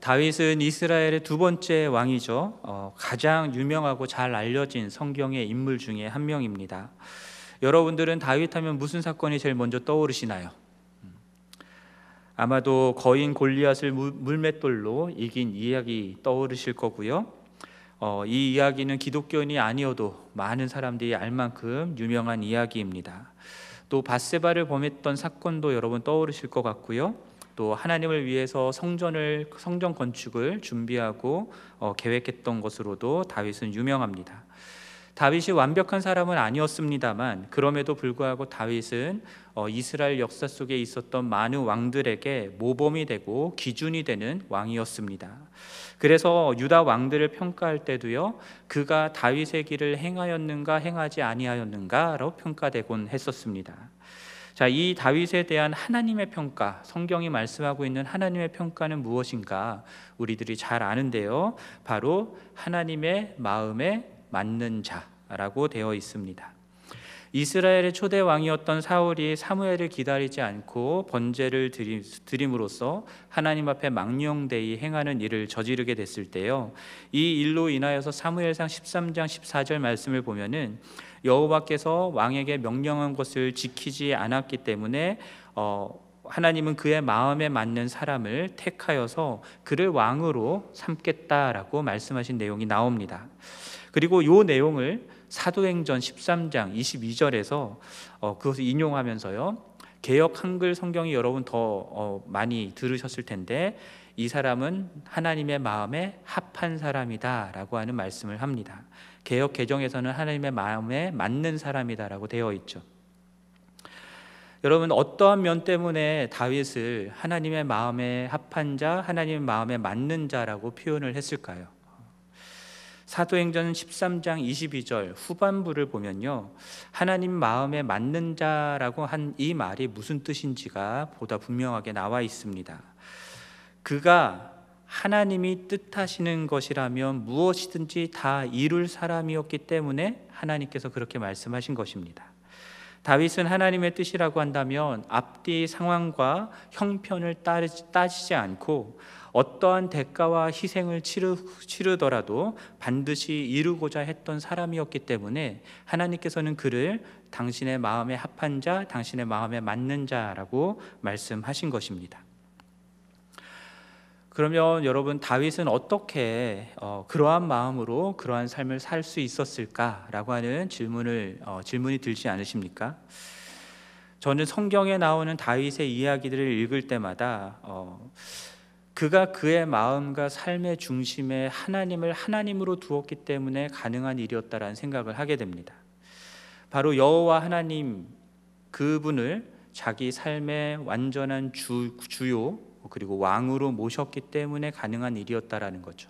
다윗은 이스라엘의 두 번째 왕이죠. 가장 유명하고 잘 알려진 성경의 인물 중에 한 명입니다. 여러분들은 다윗하면 무슨 사건이 제일 먼저 떠오르시나요? 아마도 거인 골리앗을 물맷돌로 이긴 이야기 떠오르실 거고요. 이 이야기는 기독교인이 아니어도 많은 사람들이 알 만큼 유명한 이야기입니다. 또 밧세바를 범했던 사건도 여러분 떠오르실 것 같고요. 또 하나님을 위해서 성전 건축을 준비하고 계획했던 것으로도 다윗은 유명합니다. 다윗이 완벽한 사람은 아니었습니다만 그럼에도 불구하고 다윗은 이스라엘 역사 속에 있었던 많은 왕들에게 모범이 되고 기준이 되는 왕이었습니다. 그래서 유다 왕들을 평가할 때도요, 그가 다윗의 길을 행하였는가 행하지 아니하였는가로 평가되곤 했었습니다. 자, 이 다윗에 대한 하나님의 평가, 성경이 말씀하고 있는 하나님의 평가는 무엇인가 우리들이 잘 아는데요, 바로 하나님의 마음에 맞는 자라고 되어 있습니다. 이스라엘의 초대 왕이었던 사울이 사무엘을 기다리지 않고 번제를 드림으로써 하나님 앞에 망령되이 행하는 일을 저지르게 됐을 때요, 이 일로 인하여서 사무엘상 13장 14절 말씀을 보면은 여호와께서 왕에게 명령한 것을 지키지 않았기 때문에 하나님은 그의 마음에 맞는 사람을 택하여서 그를 왕으로 삼겠다라고 말씀하신 내용이 나옵니다. 그리고 이 내용을 사도행전 13장 22절에서 그것을 인용하면서요, 개역 한글 성경이 여러분 더 많이 들으셨을 텐데 이 사람은 하나님의 마음에 합한 사람이다 라고 하는 말씀을 합니다. 개역 개정에서는 하나님의 마음에 맞는 사람이다 라고 되어 있죠. 여러분, 어떠한 면 때문에 다윗을 하나님의 마음에 합한 자, 하나님의 마음에 맞는 자라고 표현을 했을까요? 사도행전 13장 22절 후반부를 보면요, 하나님 마음에 맞는 자라고 한 이 말이 무슨 뜻인지가 보다 분명하게 나와 있습니다. 그가 하나님이 뜻하시는 것이라면 무엇이든지 다 이룰 사람이었기 때문에 하나님께서 그렇게 말씀하신 것입니다. 다윗은 하나님의 뜻이라고 한다면 앞뒤 상황과 형편을 따지지 않고 어떠한 대가와 희생을 치르더라도 반드시 이루고자 했던 사람이었기 때문에 하나님께서는 그를 당신의 마음에 합한 자, 당신의 마음에 맞는 자라고 말씀하신 것입니다. 그러면 여러분, 다윗은 어떻게 그러한 마음으로 그러한 삶을 살 수 있었을까라고 하는 질문이 들지 않으십니까? 저는 성경에 나오는 다윗의 이야기들을 읽을 때마다 그가 그의 마음과 삶의 중심에 하나님을 하나님으로 두었기 때문에 가능한 일이었다라는 생각을 하게 됩니다. 바로 여호와 하나님, 그분을 자기 삶의 완전한 주요 그리고 왕으로 모셨기 때문에 가능한 일이었다라는 거죠.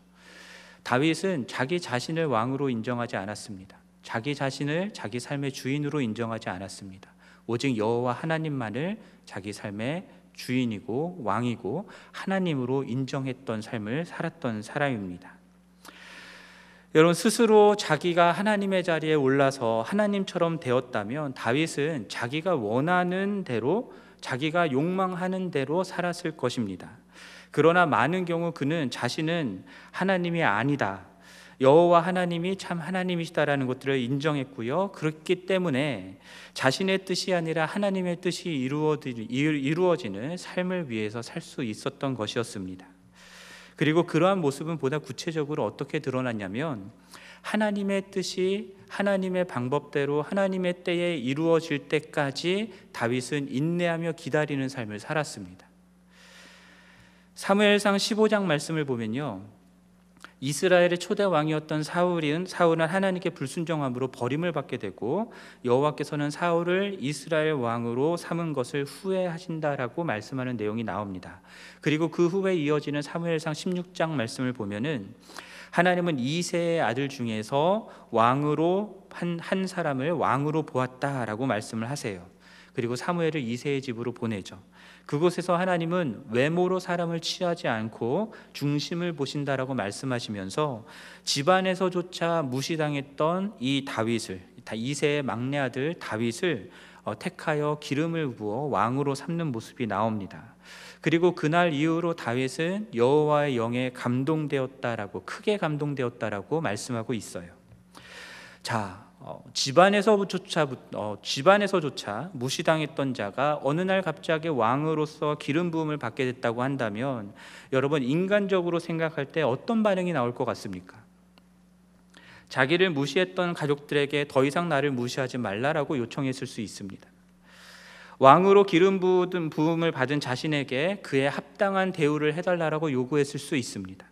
다윗은 자기 자신을 왕으로 인정하지 않았습니다. 자기 자신을 자기 삶의 주인으로 인정하지 않았습니다. 오직 여호와 하나님만을 자기 삶의 주인이고 왕이고 하나님으로 인정했던 삶을 살았던 사람입니다. 여러분, 스스로 자기가 하나님의 자리에 올라서 하나님처럼 되었다면 다윗은 자기가 원하는 대로, 자기가 욕망하는 대로 살았을 것입니다. 그러나 많은 경우 그는 자신은 하나님이 아니다, 여호와 하나님이 참 하나님이시다라는 것들을 인정했고요, 그렇기 때문에 자신의 뜻이 아니라 하나님의 뜻이 이루어지는 삶을 위해서 살 수 있었던 것이었습니다. 그리고 그러한 모습은 보다 구체적으로 어떻게 드러났냐면, 하나님의 뜻이 하나님의 방법대로 하나님의 때에 이루어질 때까지 다윗은 인내하며 기다리는 삶을 살았습니다. 사무엘상 15장 말씀을 보면요, 이스라엘의 초대 왕이었던 사울은 하나님께 불순종함으로 버림을 받게 되고 여호와께서는 사울을 이스라엘 왕으로 삼은 것을 후회하신다라고 말씀하는 내용이 나옵니다. 그리고 그 후에 이어지는 사무엘상 16장 말씀을 보면은 하나님은 이새의 아들 중에서 왕으로 한 사람을 왕으로 보았다라고 말씀을 하세요. 그리고 사무엘을 이새의 집으로 보내죠. 그곳에서 하나님은 외모로 사람을 취하지 않고 중심을 보신다라고 말씀하시면서 집안에서조차 무시당했던 이 다윗을, 이새의 막내 아들 다윗을 택하여 기름을 부어 왕으로 삼는 모습이 나옵니다. 그리고 그날 이후로 다윗은 여호와의 영에 감동되었다라고, 크게 감동되었다라고 말씀하고 있어요. 자, 집안에서조차 무시당했던 자가 어느 날 갑자기 왕으로서 기름 부음을 받게 됐다고 한다면 여러분 인간적으로 생각할 때 어떤 반응이 나올 것 같습니까? 자기를 무시했던 가족들에게 더 이상 나를 무시하지 말라라고 요청했을 수 있습니다. 왕으로 기름 부음을 받은 자신에게 그에 합당한 대우를 해달라고 요구했을 수 있습니다.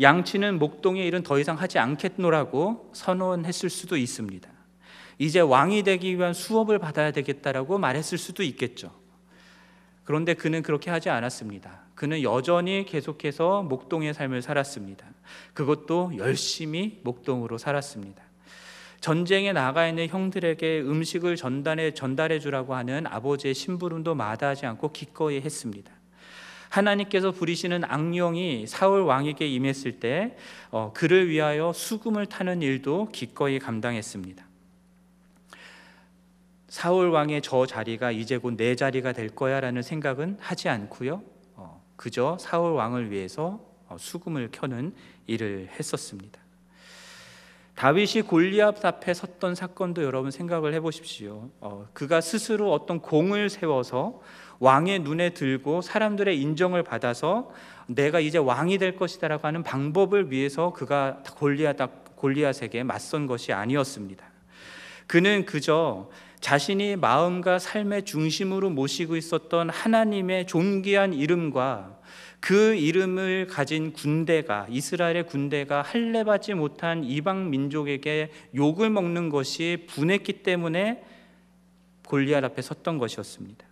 양치는 목동의 일은 더 이상 하지 않겠노라고 선언했을 수도 있습니다. 이제 왕이 되기 위한 수업을 받아야 되겠다라고 말했을 수도 있겠죠. 그런데 그는 그렇게 하지 않았습니다. 그는 여전히 계속해서 목동의 삶을 살았습니다. 그것도 열심히 목동으로 살았습니다. 전쟁에 나가 있는 형들에게 음식을 전달해 주라고 하는 아버지의 심부름도 마다하지 않고 기꺼이 했습니다. 하나님께서 부리시는 악령이 사울 왕에게 임했을 때 그를 위하여 수금을 타는 일도 기꺼이 감당했습니다. 사울 왕의 저 자리가 이제 곧 내 자리가 될 거야 라는 생각은 하지 않고요, 그저 사울 왕을 위해서 수금을 켜는 일을 했었습니다. 다윗이 골리앗 앞에 섰던 사건도 여러분 생각을 해보십시오. 그가 스스로 어떤 공을 세워서 왕의 눈에 들고 사람들의 인정을 받아서 내가 이제 왕이 될 것이다 라고 하는 방법을 위해서 그가 골리앗에게 맞선 것이 아니었습니다. 그는 그저 자신이 마음과 삶의 중심으로 모시고 있었던 하나님의 존귀한 이름과 그 이름을 가진 군대가, 이스라엘의 군대가 할례받지 못한 이방 민족에게 욕을 먹는 것이 분했기 때문에 골리앗 앞에 섰던 것이었습니다.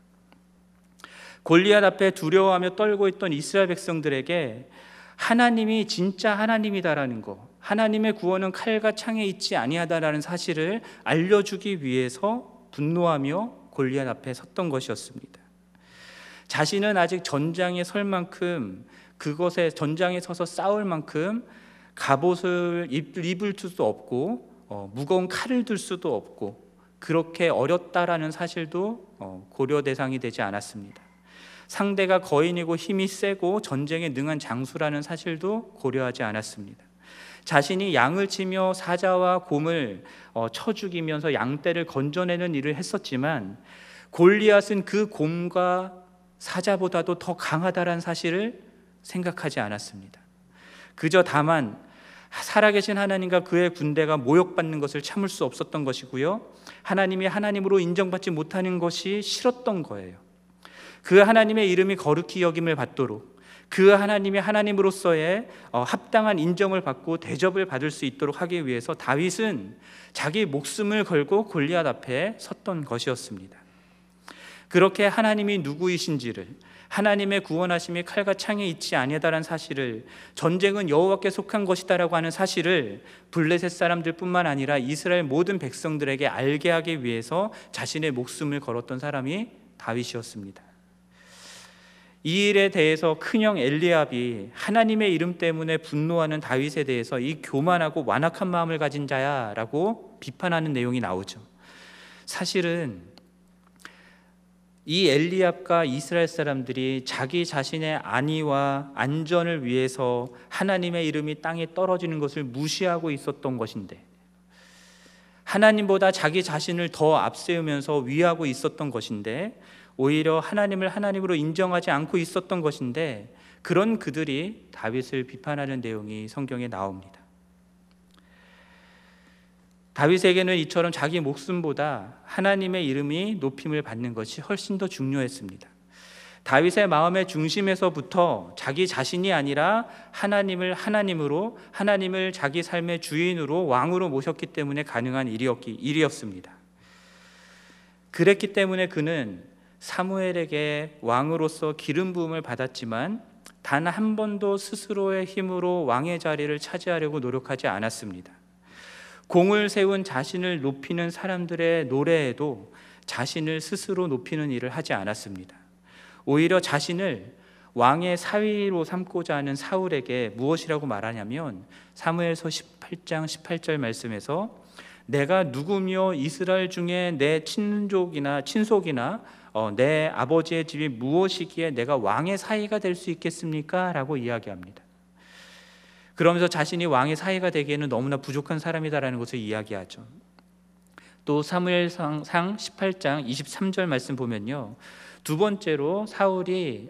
골리앗 앞에 두려워하며 떨고 있던 이스라엘 백성들에게 하나님이 진짜 하나님이다라는 것, 하나님의 구원은 칼과 창에 있지 아니하다라는 사실을 알려주기 위해서 분노하며 골리앗 앞에 섰던 것이었습니다. 자신은 아직 전장에 설 만큼, 그것에 전장에 서서 싸울 만큼 갑옷을 입을 수도 없고 무거운 칼을 들 수도 없고 그렇게 어렵다라는 사실도 고려 대상이 되지 않았습니다. 상대가 거인이고 힘이 세고 전쟁에 능한 장수라는 사실도 고려하지 않았습니다. 자신이 양을 치며 사자와 곰을 쳐 죽이면서 양떼를 건져내는 일을 했었지만 골리앗은 그 곰과 사자보다도 더 강하다라는 사실을 생각하지 않았습니다. 그저 다만 살아계신 하나님과 그의 군대가 모욕받는 것을 참을 수 없었던 것이고요, 하나님이 하나님으로 인정받지 못하는 것이 싫었던 거예요. 그 하나님의 이름이 거룩히 여김을 받도록, 그 하나님이 하나님으로서의 합당한 인정을 받고 대접을 받을 수 있도록 하기 위해서 다윗은 자기 목숨을 걸고 골리앗 앞에 섰던 것이었습니다. 그렇게 하나님이 누구이신지를, 하나님의 구원하심이 칼과 창에 있지 아니하다라는 사실을, 전쟁은 여호와께 속한 것이다라고 하는 사실을 블레셋 사람들뿐만 아니라 이스라엘 모든 백성들에게 알게 하기 위해서 자신의 목숨을 걸었던 사람이 다윗이었습니다. 이 일에 대해서 큰형 엘리압이 하나님의 이름 때문에 분노하는 다윗에 대해서 이 교만하고 완악한 마음을 가진 자야 라고 비판하는 내용이 나오죠. 사실은 이 엘리압과 이스라엘 사람들이 자기 자신의 안위와 안전을 위해서 하나님의 이름이 땅에 떨어지는 것을 무시하고 있었던 것인데, 하나님보다 자기 자신을 더 앞세우면서 위하고 있었던 것인데, 오히려 하나님을 하나님으로 인정하지 않고 있었던 것인데, 그런 그들이 다윗을 비판하는 내용이 성경에 나옵니다. 다윗에게는 이처럼 자기 목숨보다 하나님의 이름이 높임을 받는 것이 훨씬 더 중요했습니다. 다윗의 마음의 중심에서부터 자기 자신이 아니라 하나님을 하나님으로, 하나님을 자기 삶의 주인으로, 왕으로 모셨기 때문에 가능한 일이었습니다. 그랬기 때문에 그는 사무엘에게 왕으로서 기름 부음을 받았지만 단 한 번도 스스로의 힘으로 왕의 자리를 차지하려고 노력하지 않았습니다. 공을 세운 자신을 높이는 사람들의 노래에도 자신을 스스로 높이는 일을 하지 않았습니다. 오히려 자신을 왕의 사위로 삼고자 하는 사울에게 무엇이라고 말하냐면 사무엘서 18장 18절 말씀에서 내가 누구며 이스라엘 중에 내 친족이나 내 아버지의 집이 무엇이기에 내가 왕의 사위가 될 수 있겠습니까? 라고 이야기합니다. 그러면서 자신이 왕의 사위가 되기에는 너무나 부족한 사람이다라는 것을 이야기하죠. 또 사무엘상 18장 23절 말씀 보면요, 두 번째로 사울이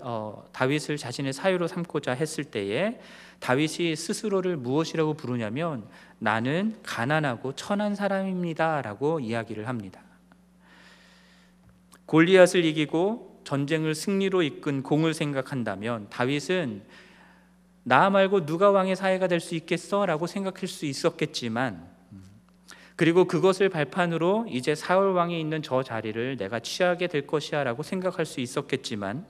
다윗을 자신의 사위로 삼고자 했을 때에 다윗이 스스로를 무엇이라고 부르냐면 나는 가난하고 천한 사람입니다 라고 이야기를 합니다. 골리앗을 이기고 전쟁을 승리로 이끈 공을 생각한다면 다윗은 나 말고 누가 왕의 사위가 될 수 있겠어? 라고 생각할 수 있었겠지만, 그리고 그것을 발판으로 이제 사울 왕이 있는 저 자리를 내가 취하게 될 것이야 라고 생각할 수 있었겠지만,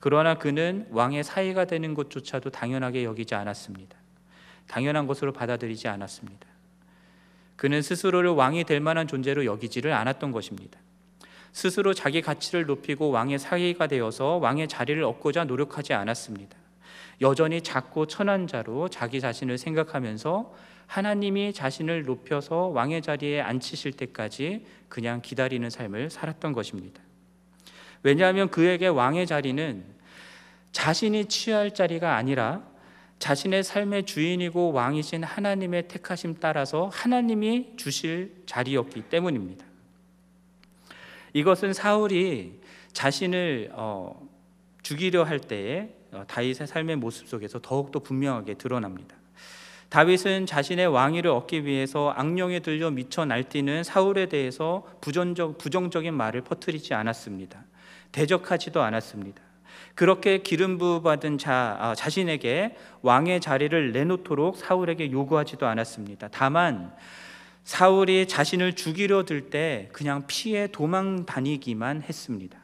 그러나 그는 왕의 사위가 되는 것조차도 당연하게 여기지 않았습니다. 당연한 것으로 받아들이지 않았습니다. 그는 스스로를 왕이 될 만한 존재로 여기지를 않았던 것입니다. 스스로 자기 가치를 높이고 왕의 사위가 되어서 왕의 자리를 얻고자 노력하지 않았습니다. 여전히 작고 천한 자로 자기 자신을 생각하면서 하나님이 자신을 높여서 왕의 자리에 앉히실 때까지 그냥 기다리는 삶을 살았던 것입니다. 왜냐하면 그에게 왕의 자리는 자신이 취할 자리가 아니라 자신의 삶의 주인이고 왕이신 하나님의 택하심 따라서 하나님이 주실 자리였기 때문입니다. 이것은 사울이 자신을 죽이려 할 때에 다윗의 삶의 모습 속에서 더욱더 분명하게 드러납니다. 다윗은 자신의 왕위를 얻기 위해서 악령에 들려 미쳐 날뛰는 사울에 대해서 부정적인 말을 퍼뜨리지 않았습니다. 대적하지도 않았습니다. 그렇게 기름 부어받은 자신에게 왕의 자리를 내놓도록 사울에게 요구하지도 않았습니다. 다만 사울이 자신을 죽이려 들 때 그냥 피해 도망 다니기만 했습니다.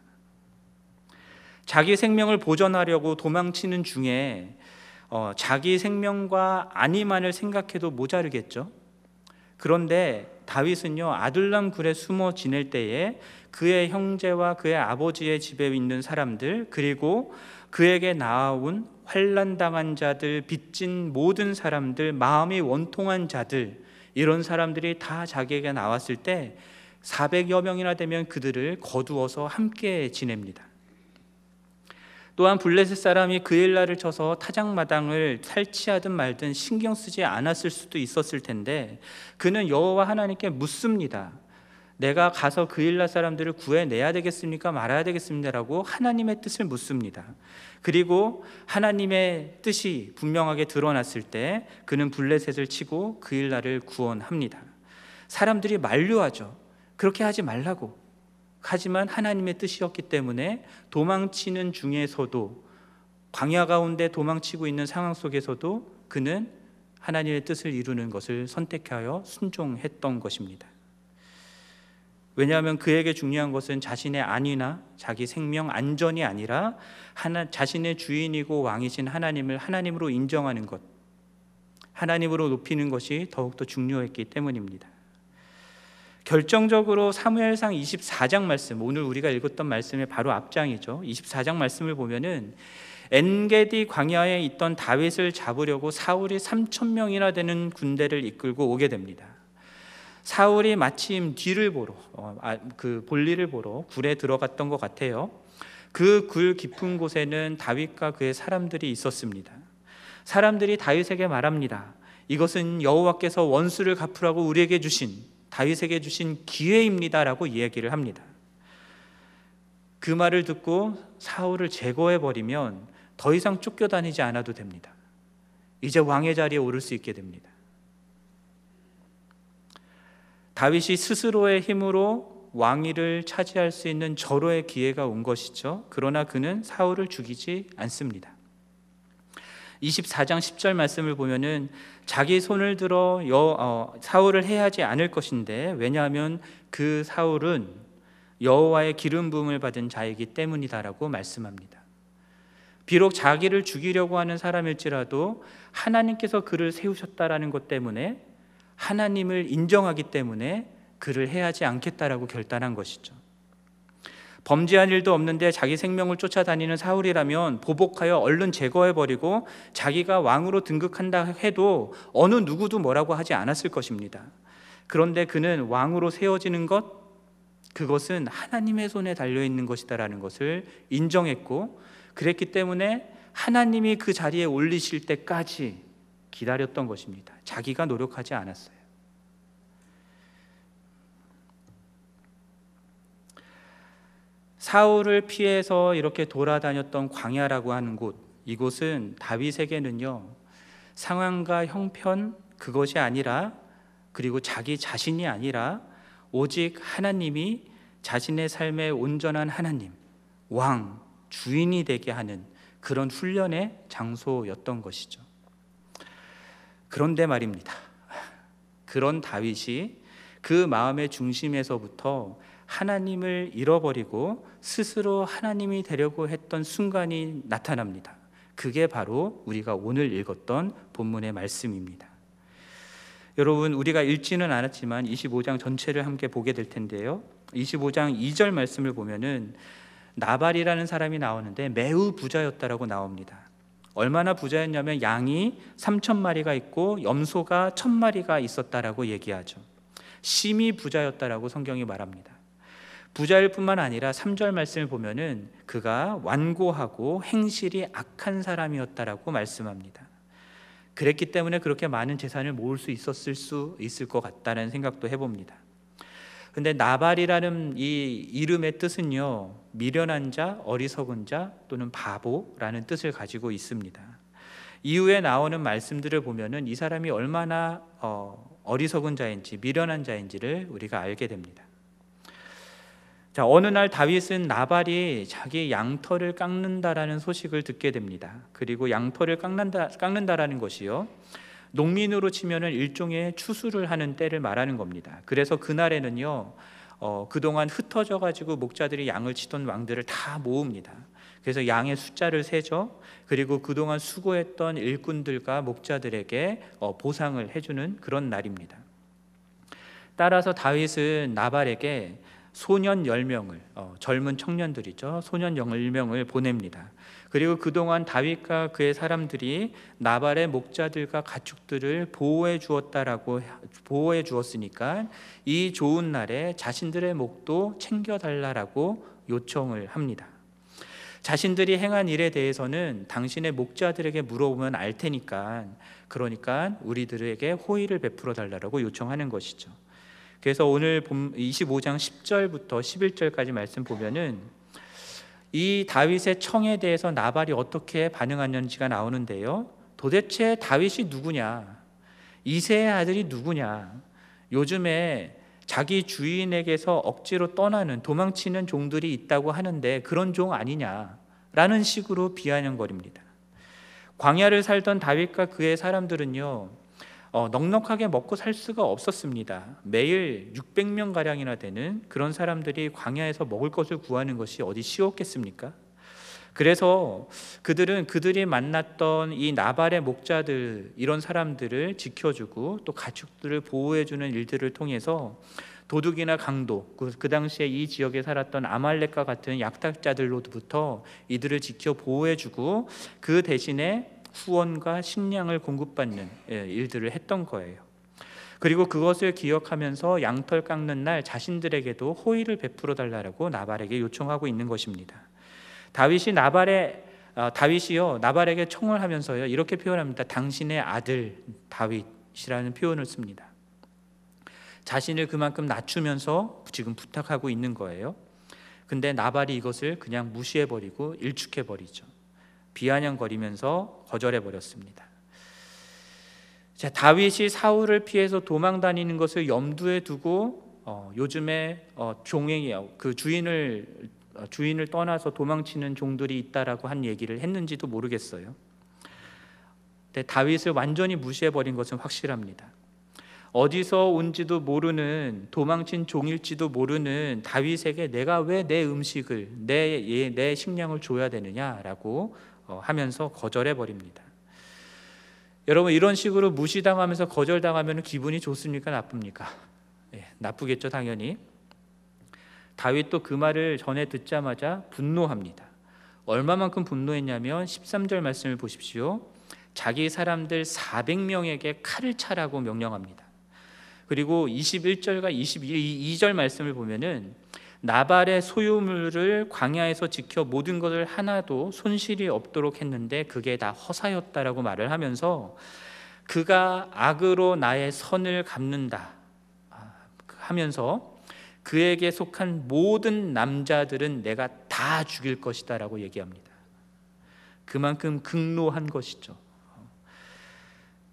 자기 생명을 보전하려고 도망치는 중에 자기 생명과 안위만을 생각해도 모자르겠죠. 그런데 다윗은요, 아둘람 굴에 숨어 지낼 때에 그의 형제와 그의 아버지의 집에 있는 사람들, 그리고 그에게 나아온 환난당한 자들, 빚진 모든 사람들, 마음이 원통한 자들, 이런 사람들이 다 자기에게 나왔을 때 400여 명이나 되면 그들을 거두어서 함께 지냅니다. 또한 블레셋 사람이 그일라를 쳐서 타작마당을 탈취하든 말든 신경 쓰지 않았을 수도 있었을 텐데 그는 여호와 하나님께 묻습니다. 내가 가서 그일라 사람들을 구해내야 되겠습니까? 말아야 되겠습니다 라고 하나님의 뜻을 묻습니다. 그리고 하나님의 뜻이 분명하게 드러났을 때 그는 블레셋을 치고 그일라를 구원합니다. 사람들이 만류하죠. 그렇게 하지 말라고. 하지만 하나님의 뜻이었기 때문에 도망치는 중에서도, 광야 가운데 도망치고 있는 상황 속에서도 그는 하나님의 뜻을 이루는 것을 선택하여 순종했던 것입니다. 왜냐하면 그에게 중요한 것은 자신의 안위나 자기 생명 안전이 아니라 자신의 주인이고 왕이신 하나님을 하나님으로 인정하는 것, 하나님으로 높이는 것이 더욱더 중요했기 때문입니다. 결정적으로 사무엘상 24장 말씀, 오늘 우리가 읽었던 말씀의 바로 앞장이죠. 24장 말씀을 보면은 엔게디 광야에 있던 다윗을 잡으려고 사울이 3,000명이나 되는 군대를 이끌고 오게 됩니다. 사울이 마침 뒤를 보러, 그 볼일을 보러 굴에 들어갔던 것 같아요. 그 굴 깊은 곳에는 다윗과 그의 사람들이 있었습니다. 사람들이 다윗에게 말합니다. 이것은 여호와께서 원수를 갚으라고 우리에게 주신, 다윗에게 주신 기회입니다라고 이야기를 합니다. 그 말을 듣고 사울을 제거해버리면 더 이상 쫓겨다니지 않아도 됩니다. 이제 왕의 자리에 오를 수 있게 됩니다. 다윗이 스스로의 힘으로 왕위를 차지할 수 있는 절호의 기회가 온 것이죠. 그러나 그는 사울을 죽이지 않습니다. 24장 10절 말씀을 보면은 자기 손을 들어 사울을 해하지 않을 것인데, 왜냐하면 그 사울은 여호와의 기름 부음을 받은 자이기 때문이다라고 말씀합니다. 비록 자기를 죽이려고 하는 사람일지라도 하나님께서 그를 세우셨다라는 것 때문에, 하나님을 인정하기 때문에 그를 해하지 않겠다라고 결단한 것이죠. 범죄한 일도 없는데 자기 생명을 쫓아다니는 사울이라면 보복하여 얼른 제거해버리고 자기가 왕으로 등극한다 해도 어느 누구도 뭐라고 하지 않았을 것입니다. 그런데 그는 왕으로 세워지는 것, 그것은 하나님의 손에 달려있는 것이다라는 것을 인정했고, 그랬기 때문에 하나님이 그 자리에 올리실 때까지 기다렸던 것입니다. 자기가 노력하지 않았어요. 사울을 피해서 이렇게 돌아다녔던 광야라고 하는 곳, 이곳은 다윗에게는요, 상황과 형편 그것이 아니라, 그리고 자기 자신이 아니라 오직 하나님이 자신의 삶의 온전한 하나님, 왕, 주인이 되게 하는 그런 훈련의 장소였던 것이죠. 그런데 말입니다. 그런 다윗이 그 마음의 중심에서부터 하나님을 잃어버리고 스스로 하나님이 되려고 했던 순간이 나타납니다. 그게 바로 우리가 오늘 읽었던 본문의 말씀입니다. 여러분, 우리가 읽지는 않았지만 25장 전체를 함께 보게 될 텐데요, 25장 2절 말씀을 보면은 나발이라는 사람이 나오는데 매우 부자였다라고 나옵니다. 얼마나 부자였냐면 양이 3,000마리가 있고 염소가 1,000마리가 있었다라고 얘기하죠. 심히 부자였다라고 성경이 말합니다. 부자일 뿐만 아니라 3절 말씀을 보면은 그가 완고하고 행실이 악한 사람이었다라고 말씀합니다. 그랬기 때문에 그렇게 많은 재산을 모을 수 있었을 수 있을 것 같다는 생각도 해봅니다. 근데 나발이라는 이 이름의 뜻은요, 미련한 자, 어리석은 자 또는 바보라는 뜻을 가지고 있습니다. 이후에 나오는 말씀들을 보면은 이 사람이 얼마나 어리석은 자인지 미련한 자인지를 우리가 알게 됩니다. 자, 어느 날 다윗은 나발이 자기 양털을 깎는다라는 소식을 듣게 됩니다. 그리고 양털을 깎는다라는 것이요, 농민으로 치면은 일종의 추수를 하는 때를 말하는 겁니다. 그래서 그날에는요, 그동안 흩어져 가지고 목자들이 양을 치던 왕들을 다 모읍니다. 그래서 양의 숫자를 세죠. 그리고 그동안 수고했던 일꾼들과 목자들에게 보상을 해주는 그런 날입니다. 따라서 다윗은 나발에게 소년 10명을 젊은 청년들이죠, 소년 10명을 보냅니다. 그리고 그동안 다윗과 그의 사람들이 나발의 목자들과 가축들을 보호해 주었으니까 이 좋은 날에 자신들의 목도 챙겨달라라고 요청을 합니다. 자신들이 행한 일에 대해서는 당신의 목자들에게 물어보면 알 테니까, 그러니까 우리들에게 호의를 베풀어 달라고 요청하는 것이죠. 그래서 오늘 25장 10절부터 11절까지 말씀 보면은 이 다윗의 청에 대해서 나발이 어떻게 반응하는지가 나오는데요, 도대체 다윗이 누구냐, 이새의 아들이 누구냐, 요즘에 자기 주인에게서 억지로 떠나는 도망치는 종들이 있다고 하는데 그런 종 아니냐라는 식으로 비아냥거립니다. 광야를 살던 다윗과 그의 사람들은요, 넉넉하게 먹고 살 수가 없었습니다. 매일 600명가량이나 되는 그런 사람들이 광야에서 먹을 것을 구하는 것이 어디 쉬웠겠습니까? 그래서 그들은 그들이 만났던 이 나발의 목자들, 이런 사람들을 지켜주고 또 가축들을 보호해주는 일들을 통해서 도둑이나 강도, 그 당시에 이 지역에 살았던 아말렉과 같은 약탈자들로부터 이들을 지켜 보호해주고 그 대신에 후원과 식량을 공급받는 일들을 했던 거예요. 그리고 그것을 기억하면서 양털 깎는 날 자신들에게도 호의를 베풀어 달라고 나발에게 요청하고 있는 것입니다. 다윗이요, 나발에게 청을 하면서요, 이렇게 표현합니다. 당신의 아들 다윗이라는 표현을 씁니다. 자신을 그만큼 낮추면서 지금 부탁하고 있는 거예요. 근데 나발이 이것을 그냥 무시해버리고 일축해버리죠. 비아냥거리면서 거절해버렸습니다. 자, 다윗이 사울을 피해서 도망다니는 것을 염두에 두고 요즘에 주인을 떠나서 도망치는 종들이 있다라고 한 얘기를 했는지도 모르겠어요. 근데 다윗을 완전히 무시해버린 것은 확실합니다. 어디서 온지도 모르는, 도망친 종일지도 모르는 다윗에게 내가 왜 내 음식을, 내 식량을 줘야 되느냐라고 하면서 거절해버립니다. 여러분, 이런 식으로 무시당하면서 거절당하면 기분이 좋습니까, 나쁩니까? 나쁘겠죠, 당연히. 다윗도 그 말을 전해 듣자마자 분노합니다. 얼마만큼 분노했냐면 13절 말씀을 보십시오. 자기 사람들 400명에게 칼을 차라고 명령합니다. 그리고 21절과 22절 말씀을 보면은 나발의 소유물을 광야에서 지켜 모든 것을 하나도 손실이 없도록 했는데 그게 다 허사였다라고 말을 하면서 그가 악으로 나의 선을 갚는다 하면서 그에게 속한 모든 남자들은 내가 다 죽일 것이다 라고 얘기합니다. 그만큼 극노한 것이죠.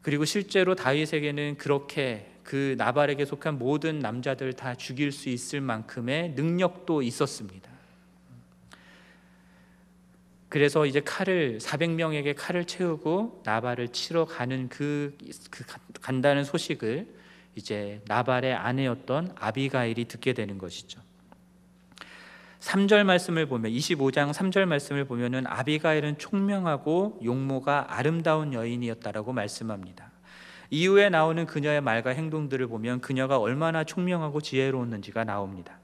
그리고 실제로 다윗에게는 그렇게 그 나발에게 속한 모든 남자들 다 죽일 수 있을 만큼의 능력도 있었습니다. 그래서 이제 400명에게 칼을 채우고 나발을 치러 가는 그 간다는 소식을 이제 나발의 아내였던 아비가일이 듣게 되는 것이죠. 3절 말씀을 보면 25장 3절 말씀을 보면은 아비가일은 총명하고 용모가 아름다운 여인이었다라고 말씀합니다. 이후에 나오는 그녀의 말과 행동들을 보면 그녀가 얼마나 총명하고 지혜로웠는지가 나옵니다.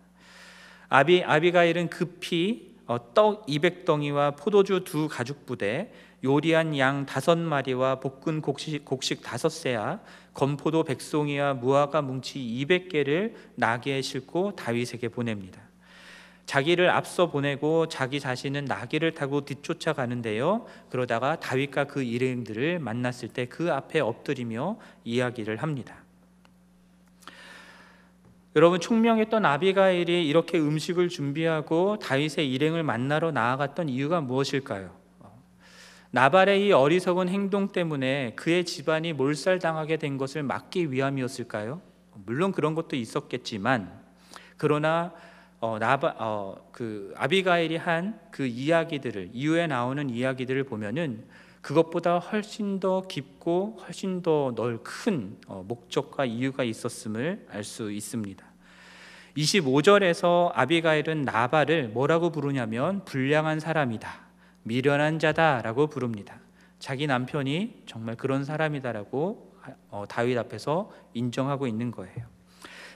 아비가일은 급히 떡 200덩이와 포도주 2 가죽 부대, 요리한 양 5마리와 볶은 곡식 5세야, 건포도 100송이와 무화과 뭉치 200개를 나귀에 싣고 다윗에게 보냅니다. 자기를 앞서 보내고 자기 자신은 나귀를 타고 뒤쫓아가는데요, 그러다가 다윗과 그 일행들을 만났을 때 그 앞에 엎드리며 이야기를 합니다. 여러분, 총명했던 아비가일이 이렇게 음식을 준비하고 다윗의 일행을 만나러 나아갔던 이유가 무엇일까요? 나발의 이 어리석은 행동 때문에 그의 집안이 몰살당하게 된 것을 막기 위함이었을까요? 물론 그런 것도 있었겠지만, 그러나 아비가일이 한 그 이야기들을, 이후에 나오는 이야기들을 보면은 그것보다 훨씬 더 깊고 훨씬 더 큰 목적과 이유가 있었음을 알 수 있습니다. 25절에서 아비가일은 나발을 뭐라고 부르냐면 불량한 사람이다, 미련한 자다라고 부릅니다. 자기 남편이 정말 그런 사람이다라고 다윗 앞에서 인정하고 있는 거예요.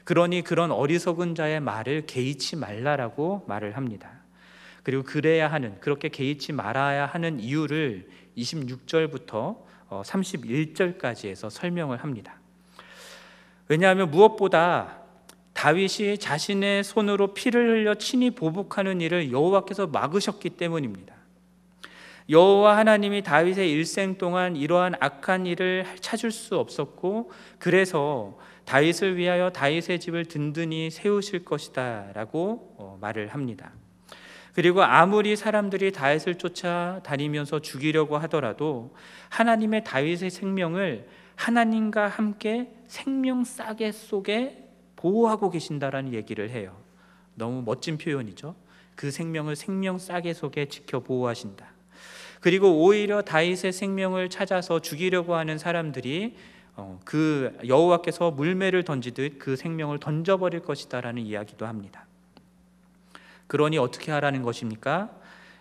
그러니 그런 어리석은 자의 말을 개의치 말라라고 말을 합니다. 그리고 그렇게 개의치 말아야 하는 이유를 26절부터 31절까지 해서 설명을 합니다. 왜냐하면 무엇보다 다윗이 자신의 손으로 피를 흘려 친히 보복하는 일을 여호와께서 막으셨기 때문입니다. 여호와 하나님이 다윗의 일생 동안 이러한 악한 일을 찾을 수 없었고, 그래서 다윗을 위하여 다윗의 집을 든든히 세우실 것이다 라고 말을 합니다. 그리고 아무리 사람들이 다윗을 쫓아다니면서 죽이려고 하더라도 하나님의 다윗의 생명을 하나님과 함께 생명 싸개 속에 보호하고 계신다라는 얘기를 해요. 너무 멋진 표현이죠. 그 생명을 생명 싸개 속에 지켜 보호하신다. 그리고 오히려 다윗의 생명을 찾아서 죽이려고 하는 사람들이 그 여호와께서 물매를 던지듯 그 생명을 던져버릴 것이다 라는 이야기도 합니다. 그러니 어떻게 하라는 것입니까?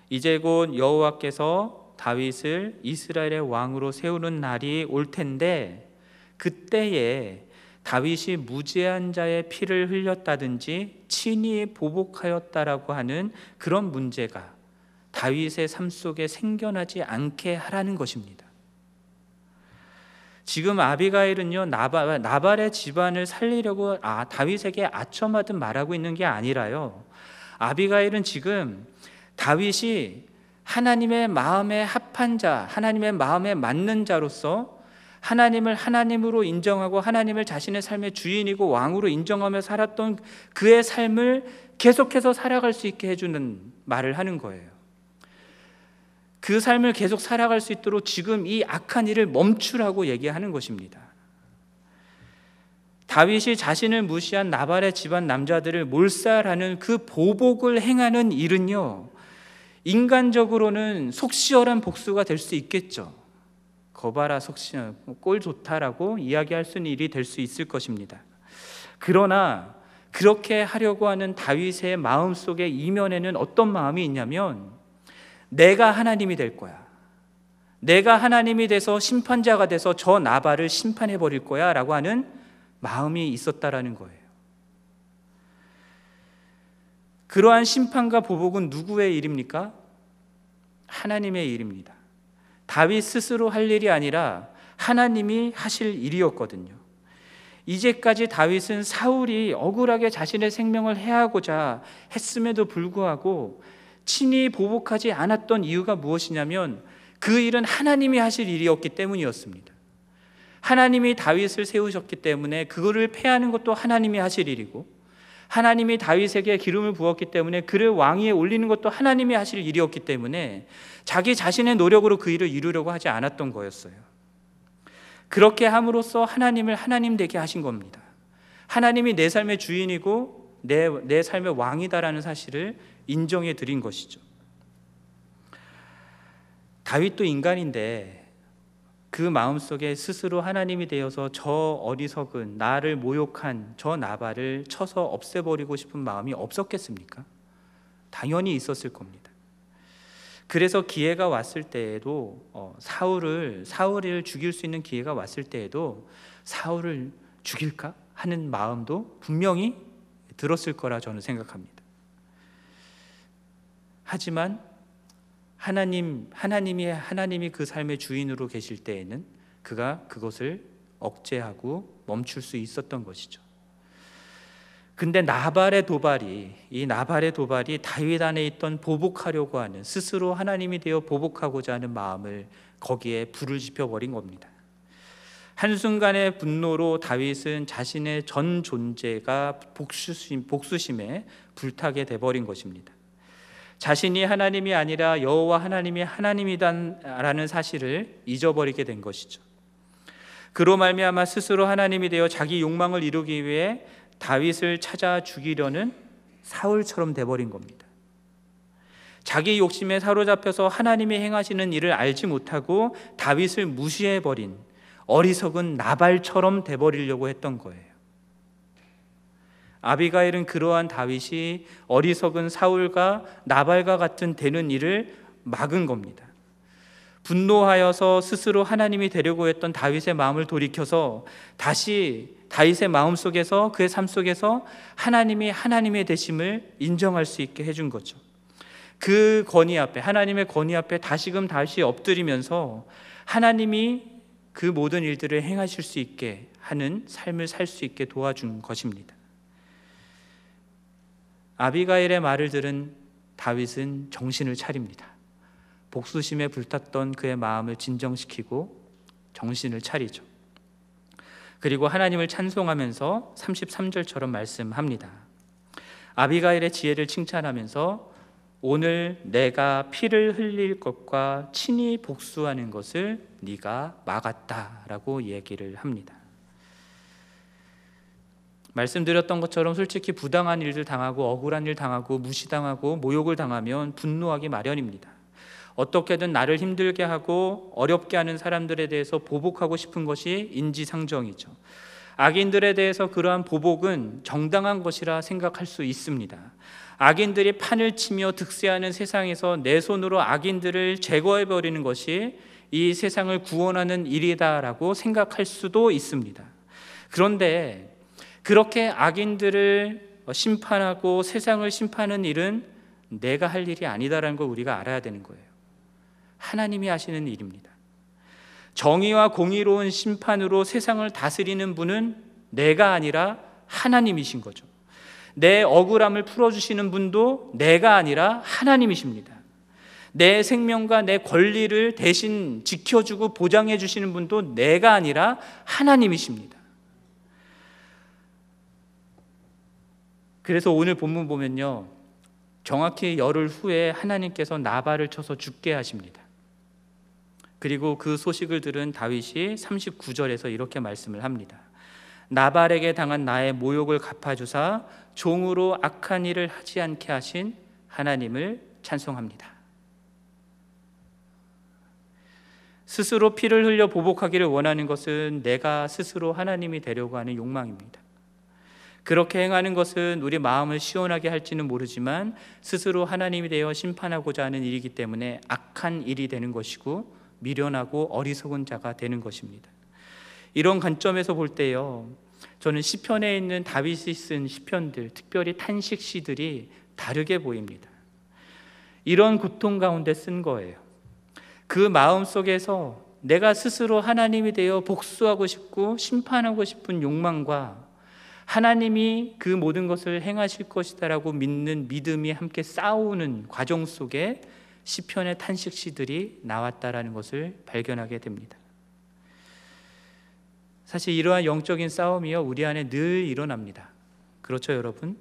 이제 곧 여호와께서 다윗을 이스라엘의 왕으로 세우는 날이 올 텐데, 그때에 다윗이 무죄한 자의 피를 흘렸다든지 친히 보복하였다라고 하는 그런 문제가 다윗의 삶 속에 생겨나지 않게 하라는 것입니다. 지금 아비가일은요, 나발의 집안을 살리려고 다윗에게 아첨하듯 말하고 있는 게 아니라요, 아비가일은 지금 다윗이 하나님의 마음에 합한 자, 하나님의 마음에 맞는 자로서 하나님을 하나님으로 인정하고 하나님을 자신의 삶의 주인이고 왕으로 인정하며 살았던 그의 삶을 계속해서 살아갈 수 있게 해주는 말을 하는 거예요. 그 삶을 계속 살아갈 수 있도록 지금 이 악한 일을 멈추라고 얘기하는 것입니다. 다윗이 자신을 무시한 나발의 집안 남자들을 몰살하는 그 보복을 행하는 일은요, 인간적으로는 속시원한 복수가 될 수 있겠죠. 거봐라, 속시원, 꼴 좋다라고 이야기할 수 있는 일이 될 수 있을 것입니다. 그러나 그렇게 하려고 하는 다윗의 마음속에 이면에는 어떤 마음이 있냐면, 내가 하나님이 될 거야, 내가 하나님이 돼서 심판자가 돼서 저 나발을 심판해 버릴 거야 라고 하는 마음이 있었다라는 거예요. 그러한 심판과 보복은 누구의 일입니까? 하나님의 일입니다. 다윗 스스로 할 일이 아니라 하나님이 하실 일이었거든요. 이제까지 다윗은 사울이 억울하게 자신의 생명을 해하고자 했음에도 불구하고 친히 보복하지 않았던 이유가 무엇이냐면 그 일은 하나님이 하실 일이었기 때문이었습니다. 하나님이 다윗을 세우셨기 때문에 그거를 패하는 것도 하나님이 하실 일이고, 하나님이 다윗에게 기름을 부었기 때문에 그를 왕위에 올리는 것도 하나님이 하실 일이었기 때문에 자기 자신의 노력으로 그 일을 이루려고 하지 않았던 거였어요. 그렇게 함으로써 하나님을 하나님 되게 하신 겁니다. 하나님이 내 삶의 주인이고 내 삶의 왕이다라는 사실을 인정해 드린 것이죠. 다윗도 인간인데 그 마음속에 스스로 하나님이 되어서 저 어리석은, 나를 모욕한 저 나발을 쳐서 없애버리고 싶은 마음이 없었겠습니까? 당연히 있었을 겁니다. 그래서 기회가 왔을 때에도 사울을 죽일 수 있는 기회가 왔을 때에도 사울을 죽일까 하는 마음도 분명히 들었을 거라 저는 생각합니다. 하지만 하나님이 그 삶의 주인으로 계실 때에는 그가 그것을 억제하고 멈출 수 있었던 것이죠. 근데 이 나발의 도발이 다윗 안에 있던 보복하려고 하는, 스스로 하나님이 되어 보복하고자 하는 마음을 거기에 불을 지펴버린 겁니다. 한순간의 분노로 다윗은 자신의 전 존재가 복수심에 불타게 돼버린 것입니다. 자신이 하나님이 아니라 여호와 하나님이 하나님이라는 사실을 잊어버리게 된 것이죠. 그로 말미암아 스스로 하나님이 되어 자기 욕망을 이루기 위해 다윗을 찾아 죽이려는 사울처럼 돼버린 겁니다. 자기 욕심에 사로잡혀서 하나님이 행하시는 일을 알지 못하고 다윗을 무시해버린 어리석은 나발처럼 돼버리려고 했던 거예요. 아비가일은 그러한 다윗이 어리석은 사울과 나발과 같은 되는 일을 막은 겁니다. 분노하여서 스스로 하나님이 되려고 했던 다윗의 마음을 돌이켜서 다시 다윗의 마음 속에서, 그의 삶 속에서 하나님의 되심을 인정할 수 있게 해준 거죠. 그 권위 앞에, 하나님의 권위 앞에 다시 엎드리면서 하나님이 그 모든 일들을 행하실 수 있게 하는 삶을 살 수 있게 도와준 것입니다. 아비가일의 말을 들은 다윗은 정신을 차립니다. 복수심에 불탔던 그의 마음을 진정시키고 정신을 차리죠. 그리고 하나님을 찬송하면서 33절처럼 말씀합니다. 아비가일의 지혜를 칭찬하면서 오늘 내가 피를 흘릴 것과 친히 복수하는 것을 네가 막았다라고 얘기를 합니다. 말씀드렸던 것처럼 솔직히 부당한 일들 당하고 억울한 일 당하고 무시당하고 모욕을 당하면 분노하기 마련입니다. 어떻게든 나를 힘들게 하고 어렵게 하는 사람들에 대해서 보복하고 싶은 것이 인지상정이죠. 악인들에 대해서 그러한 보복은 정당한 것이라 생각할 수 있습니다. 악인들이 판을 치며 득세하는 세상에서 내 손으로 악인들을 제거해버리는 것이 이 세상을 구원하는 일이다라고 생각할 수도 있습니다. 그런데 그렇게 악인들을 심판하고 세상을 심판하는 일은 내가 할 일이 아니다라는 걸 우리가 알아야 되는 거예요. 하나님이 하시는 일입니다. 정의와 공의로운 심판으로 세상을 다스리는 분은 내가 아니라 하나님이신 거죠. 내 억울함을 풀어주시는 분도 내가 아니라 하나님이십니다. 내 생명과 내 권리를 대신 지켜주고 보장해 주시는 분도 내가 아니라 하나님이십니다. 그래서 오늘 본문 보면요, 정확히 열흘 후에 하나님께서 나발을 쳐서 죽게 하십니다. 그리고 그 소식을 들은 다윗이 39절에서 이렇게 말씀을 합니다. 나발에게 당한 나의 모욕을 갚아주사 종으로 악한 일을 하지 않게 하신 하나님을 찬송합니다. 스스로 피를 흘려 보복하기를 원하는 것은 내가 스스로 하나님이 되려고 하는 욕망입니다. 그렇게 행하는 것은 우리 마음을 시원하게 할지는 모르지만 스스로 하나님이 되어 심판하고자 하는 일이기 때문에 악한 일이 되는 것이고 미련하고 어리석은 자가 되는 것입니다. 이런 관점에서 볼 때요, 저는 시편에 있는 다윗이 쓴 시편들, 특별히 탄식 시들이 다르게 보입니다. 이런 고통 가운데 쓴 거예요. 그 마음 속에서 내가 스스로 하나님이 되어 복수하고 싶고 심판하고 싶은 욕망과 하나님이 그 모든 것을 행하실 것이다라고 믿는 믿음이 함께 싸우는 과정 속에 시편의 탄식시들이 나왔다라는 것을 발견하게 됩니다. 사실 이러한 영적인 싸움이요, 우리 안에 늘 일어납니다. 그렇죠, 여러분?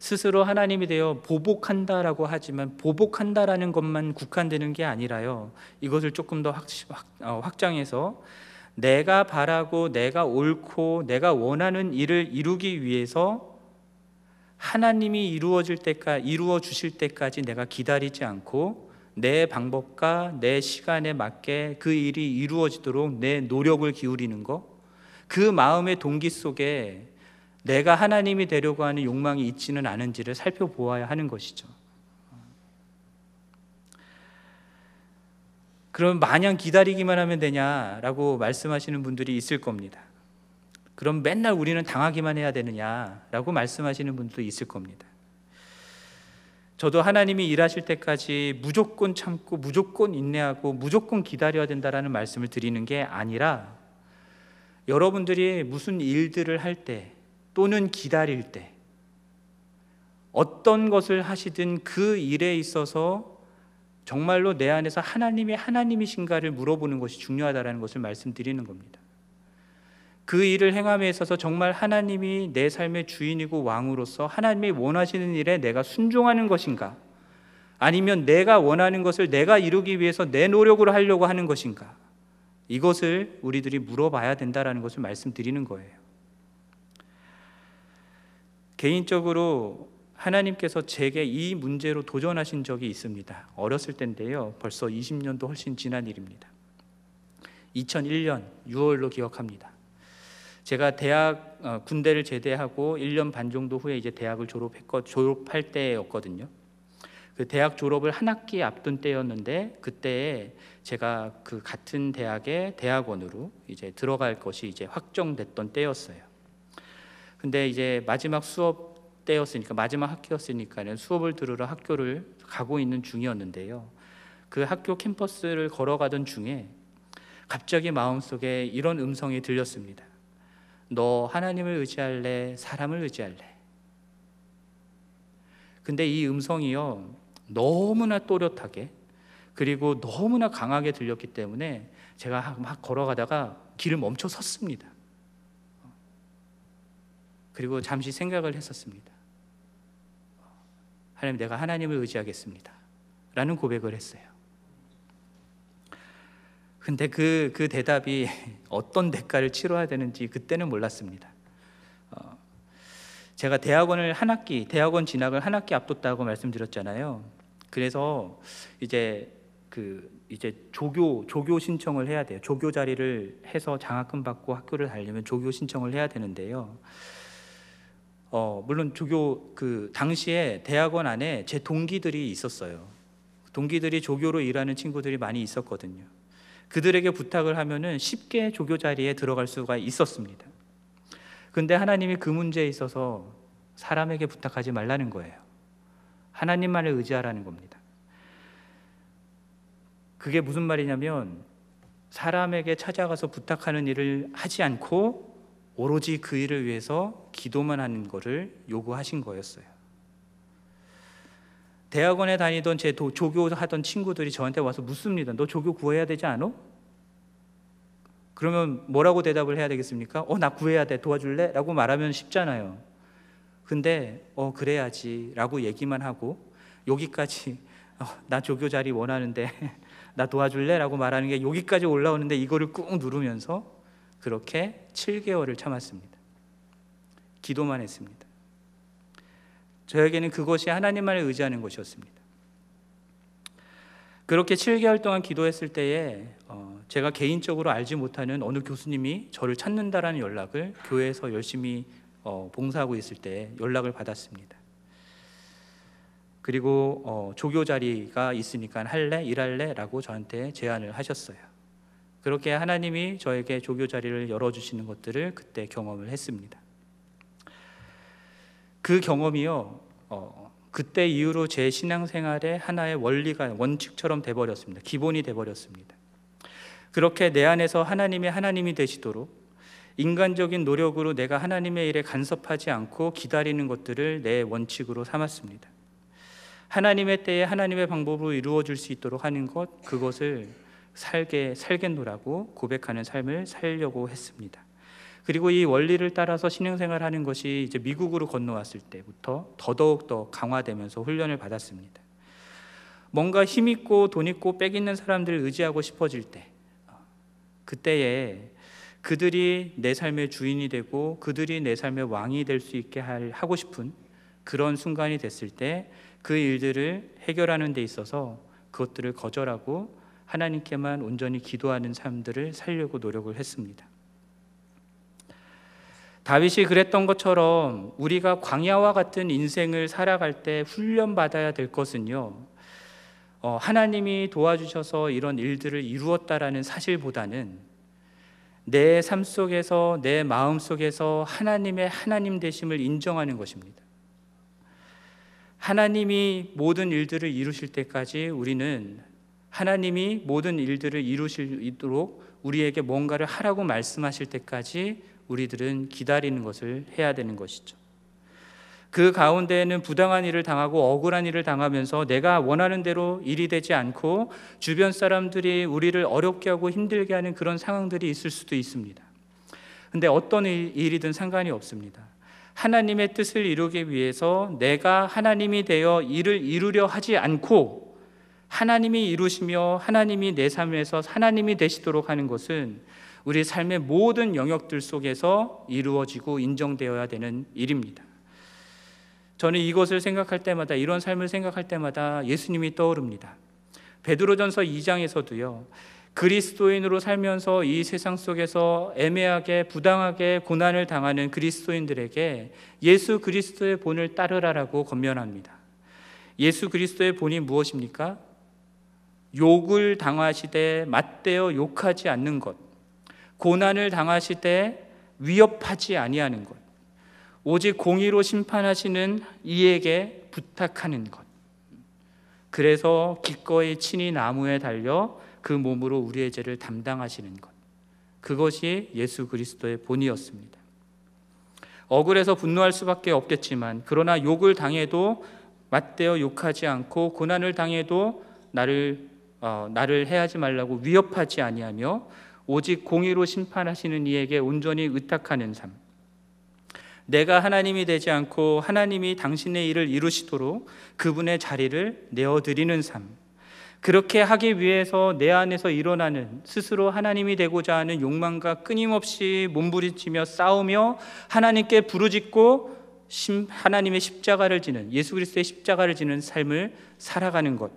스스로 하나님이 되어 보복한다라고 하지만 보복한다라는 것만 국한되는 게 아니라요, 이것을 조금 더 확장해서 내가 바라고 내가 옳고 내가 원하는 일을 이루기 위해서 하나님이 이루어 주실 때까지 내가 기다리지 않고 내 방법과 내 시간에 맞게 그 일이 이루어지도록 내 노력을 기울이는 것, 그 마음의 동기 속에 내가 하나님이 되려고 하는 욕망이 있지는 않은지를 살펴보아야 하는 것이죠. 그럼 마냥 기다리기만 하면 되냐라고 말씀하시는 분들이 있을 겁니다. 그럼 맨날 우리는 당하기만 해야 되느냐라고 말씀하시는 분도 있을 겁니다. 저도 하나님이 일하실 때까지 무조건 참고 무조건 인내하고 무조건 기다려야 된다라는 말씀을 드리는 게 아니라, 여러분들이 무슨 일들을 할 때 또는 기다릴 때 어떤 것을 하시든 그 일에 있어서 정말로 내 안에서 하나님이 하나님이신가를 물어보는 것이 중요하다는 것을 말씀드리는 겁니다. 그 일을 행함에 있어서 정말 하나님이 내 삶의 주인이고 왕으로서 하나님이 원하시는 일에 내가 순종하는 것인가, 아니면 내가 원하는 것을 내가 이루기 위해서 내 노력으로 하려고 하는 것인가, 이것을 우리들이 물어봐야 된다는 것을 말씀드리는 거예요. 개인적으로 하나님께서 제게 이 문제로 도전하신 적이 있습니다. 어렸을 때인데요, 벌써 20년도 훨씬 지난 일입니다. 2001년 6월로 기억합니다. 제가 군대를 제대하고 1년 반 정도 후에 이제 대학을 졸업할 때였거든요. 그 대학 졸업을 한 학기 앞둔 때였는데, 그때에 제가 그 같은 대학의 대학원으로 이제 들어갈 것이 이제 확정됐던 때였어요. 근데 이제 마지막 수업 때였으니까, 마지막 학기였으니까는 수업을 들으러 학교를 가고 있는 중이었는데요, 그 학교 캠퍼스를 걸어가던 중에 갑자기 마음속에 이런 음성이 들렸습니다. 너 하나님을 의지할래? 사람을 의지할래? 근데 이 음성이요, 너무나 또렷하게 그리고 너무나 강하게 들렸기 때문에 제가 막 걸어가다가 길을 멈춰 섰습니다. 그리고 잠시 생각을 했었습니다. 하나님, 내가 하나님을 의지하겠습니다 라는 고백을 했어요. 근데 그 대답이 어떤 대가를 치러야 되는지 그때는 몰랐습니다. 제가 대학원 진학을 한 학기 앞뒀다고 말씀드렸잖아요. 그래서 이제 조교 신청을 해야 돼요. 조교 자리를 해서 장학금 받고 학교를 다니려면 조교 신청을 해야 되는데요. 물론 조교, 그 당시에 대학원 안에 제 동기들이 있었어요. 동기들이 조교로 일하는 친구들이 많이 있었거든요. 그들에게 부탁을 하면은 쉽게 조교 자리에 들어갈 수가 있었습니다. 근데 하나님이 그 문제에 있어서 사람에게 부탁하지 말라는 거예요. 하나님만을 의지하라는 겁니다. 그게 무슨 말이냐면, 사람에게 찾아가서 부탁하는 일을 하지 않고 오로지 그 일을 위해서 기도만 하는 것을 요구하신 거였어요. 대학원에 다니던 제 조교하던 친구들이 저한테 와서 묻습니다. 너 조교 구해야 되지 않아? 그러면 뭐라고 대답을 해야 되겠습니까? 나 구해야 돼, 도와줄래? 라고 말하면 쉽잖아요. 근데 그래야지 라고 얘기만 하고, 여기까지 나 조교 자리 원하는데 나 도와줄래? 라고 말하는 게 여기까지 올라오는데 이거를 꾹 누르면서 그렇게 7개월을 참았습니다. 기도만 했습니다. 저에게는 그것이 하나님만을 의지하는 것이었습니다. 그렇게 7개월 동안 기도했을 때에 제가 개인적으로 알지 못하는 어느 교수님이 저를 찾는다라는 연락을, 교회에서 열심히 봉사하고 있을 때 연락을 받았습니다. 그리고 조교 자리가 있으니까 할래? 일할래? 라고 저한테 제안을 하셨어요. 그렇게 하나님이 저에게 조교 자리를 열어주시는 것들을 그때 경험을 했습니다. 그 경험이요, 그때 이후로 제 신앙생활의 하나의 원칙처럼 돼버렸습니다. 기본이 돼버렸습니다. 그렇게 내 안에서 하나님의 하나님이 되시도록 인간적인 노력으로 내가 하나님의 일에 간섭하지 않고 기다리는 것들을 내 원칙으로 삼았습니다. 하나님의 때에 하나님의 방법으로 이루어질 수 있도록 하는 것, 그것을 살겠노라고 고백하는 삶을 살려고 했습니다. 그리고 이 원리를 따라서 신앙생활 하는 것이 이제 미국으로 건너왔을 때부터 더더욱 더 강화되면서 훈련을 받았습니다. 뭔가 힘 있고 돈 있고 빽 있는 사람들을 의지하고 싶어질 때, 그때에 그들이 내 삶의 주인이 되고 그들이 내 삶의 왕이 될 수 있게 하고 싶은 그런 순간이 됐을 때 그 일들을 해결하는 데 있어서 그것들을 거절하고 하나님께만 온전히 기도하는 삶들을 살려고 노력을 했습니다. 다윗이 그랬던 것처럼 우리가 광야와 같은 인생을 살아갈 때 훈련받아야 될 것은요, 하나님이 도와주셔서 이런 일들을 이루었다라는 사실보다는 내 삶 속에서, 내 마음 속에서 하나님의 하나님 되심을 인정하는 것입니다. 하나님이 모든 일들을 이루실 때까지 우리는 하나님이 모든 일들을 이루시도록 우리에게 뭔가를 하라고 말씀하실 때까지 우리들은 기다리는 것을 해야 되는 것이죠. 그 가운데에는 부당한 일을 당하고 억울한 일을 당하면서 내가 원하는 대로 일이 되지 않고 주변 사람들이 우리를 어렵게 하고 힘들게 하는 그런 상황들이 있을 수도 있습니다. 근데 어떤 일이든 상관이 없습니다. 하나님의 뜻을 이루기 위해서 내가 하나님이 되어 일을 이루려 하지 않고 하나님이 이루시며 하나님이 내 삶에서 하나님이 되시도록 하는 것은 우리 삶의 모든 영역들 속에서 이루어지고 인정되어야 되는 일입니다. 저는 이것을 생각할 때마다, 이런 삶을 생각할 때마다 예수님이 떠오릅니다. 베드로전서 2장에서도요, 그리스도인으로 살면서 이 세상 속에서 애매하게 부당하게 고난을 당하는 그리스도인들에게 예수 그리스도의 본을 따르라라고 권면합니다. 예수 그리스도의 본이 무엇입니까? 욕을 당하시되 맞대어 욕하지 않는 것, 고난을 당하시되 위협하지 아니하는 것, 오직 공의로 심판하시는 이에게 부탁하는 것. 그래서 기꺼이 친히 나무에 달려 그 몸으로 우리의 죄를 담당하시는 것. 그것이 예수 그리스도의 본이었습니다. 억울해서 분노할 수밖에 없겠지만, 그러나 욕을 당해도 맞대어 욕하지 않고 고난을 당해도 나를 해하지 말라고 위협하지 아니하며 오직 공의로 심판하시는 이에게 온전히 의탁하는 삶. 내가 하나님이 되지 않고 하나님이 당신의 일을 이루시도록 그분의 자리를 내어드리는 삶. 그렇게 하기 위해서 내 안에서 일어나는 스스로 하나님이 되고자 하는 욕망과 끊임없이 몸부림치며 싸우며 하나님께 부르짖고 하나님의 십자가를 지는, 예수 그리스도의 십자가를 지는 삶을 살아가는 것.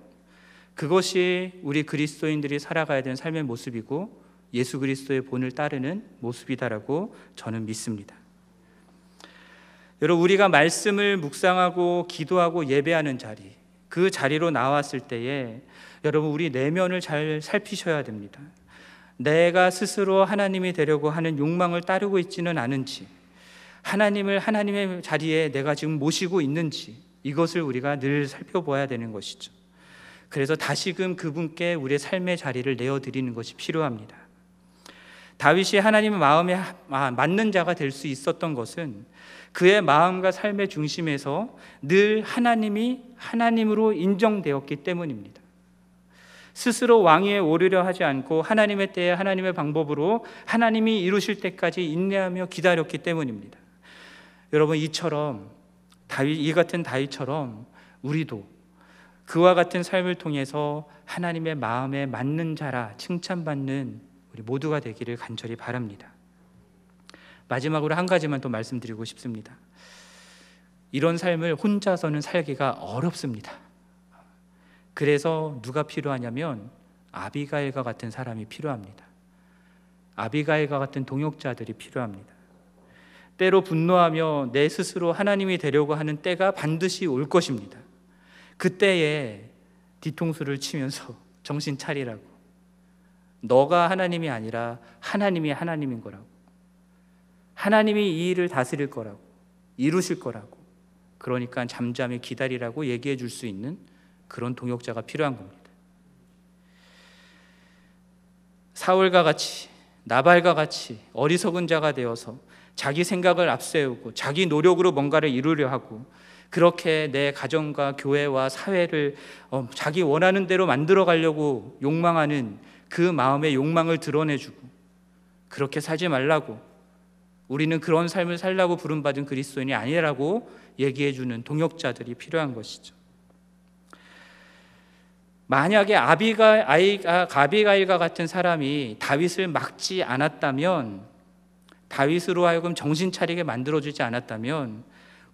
그것이 우리 그리스도인들이 살아가야 되는 삶의 모습이고 예수 그리스도의 본을 따르는 모습이다라고 저는 믿습니다. 여러분, 우리가 말씀을 묵상하고 기도하고 예배하는 자리, 그 자리로 나왔을 때에 여러분, 우리 내면을 잘 살피셔야 됩니다. 내가 스스로 하나님이 되려고 하는 욕망을 따르고 있지는 않은지, 하나님을 하나님의 자리에 내가 지금 모시고 있는지, 이것을 우리가 늘 살펴봐야 되는 것이죠. 그래서 다시금 그분께 우리의 삶의 자리를 내어드리는 것이 필요합니다. 다윗이 하나님의 마음에 맞는 자가 될 수 있었던 것은 그의 마음과 삶의 중심에서 늘 하나님이 하나님으로 인정되었기 때문입니다. 스스로 왕위에 오르려 하지 않고 하나님의 때에 하나님의 방법으로 하나님이 이루실 때까지 인내하며 기다렸기 때문입니다. 여러분, 이 같은 다윗처럼 우리도 그와 같은 삶을 통해서 하나님의 마음에 맞는 자라 칭찬받는 우리 모두가 되기를 간절히 바랍니다. 마지막으로 한 가지만 더 말씀드리고 싶습니다. 이런 삶을 혼자서는 살기가 어렵습니다. 그래서 누가 필요하냐면 아비가일과 같은 사람이 필요합니다. 아비가일과 같은 동역자들이 필요합니다. 때로 분노하며 내 스스로 하나님이 되려고 하는 때가 반드시 올 것입니다. 그때에 뒤통수를 치면서 정신 차리라고, 너가 하나님이 아니라 하나님이 하나님인 거라고, 하나님이 이 일을 다스릴 거라고, 이루실 거라고, 그러니까 잠잠히 기다리라고 얘기해 줄 수 있는 그런 동역자가 필요한 겁니다. 사울과 같이, 나발과 같이 어리석은 자가 되어서 자기 생각을 앞세우고 자기 노력으로 뭔가를 이루려 하고, 그렇게 내 가정과 교회와 사회를 자기 원하는 대로 만들어 가려고 욕망하는 그 마음의 욕망을 드러내주고, 그렇게 살지 말라고, 우리는 그런 삶을 살라고 부름받은 그리스도인이 아니라고 얘기해주는 동역자들이 필요한 것이죠. 만약에 아비가일과 같은 사람이 다윗을 막지 않았다면, 다윗으로 하여금 정신 차리게 만들어주지 않았다면,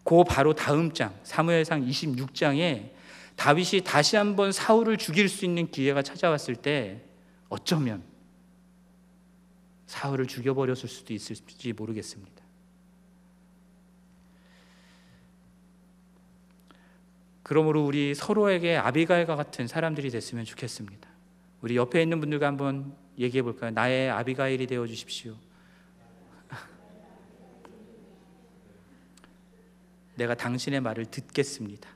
그 바로 다음 장 사무엘상 26장에 다윗이 다시 한번 사울을 죽일 수 있는 기회가 찾아왔을 때 어쩌면 사울을 죽여버렸을 수도 있을지 모르겠습니다. 그러므로 우리 서로에게 아비가일과 같은 사람들이 됐으면 좋겠습니다. 우리 옆에 있는 분들과 한번 얘기해 볼까요? 나의 아비가일이 되어 주십시오. 내가 당신의 말을 듣겠습니다.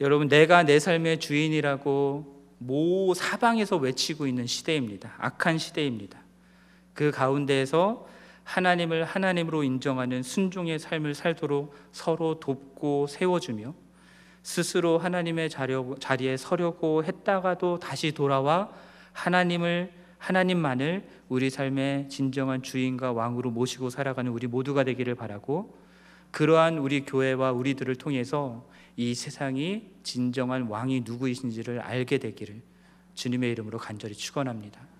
여러분, 내가 내 삶의 주인이라고 모 사방에서 외치고 있는 시대입니다. 악한 시대입니다. 그 가운데에서 하나님을 하나님으로 인정하는 순종의 삶을 살도록 서로 돕고 세워주며, 스스로 하나님의 자리에 서려고 했다가도 다시 돌아와 하나님만을 우리 삶의 진정한 주인과 왕으로 모시고 살아가는 우리 모두가 되기를 바라고, 그러한 우리 교회와 우리들을 통해서 이 세상이 진정한 왕이 누구이신지를 알게 되기를 주님의 이름으로 간절히 축원합니다.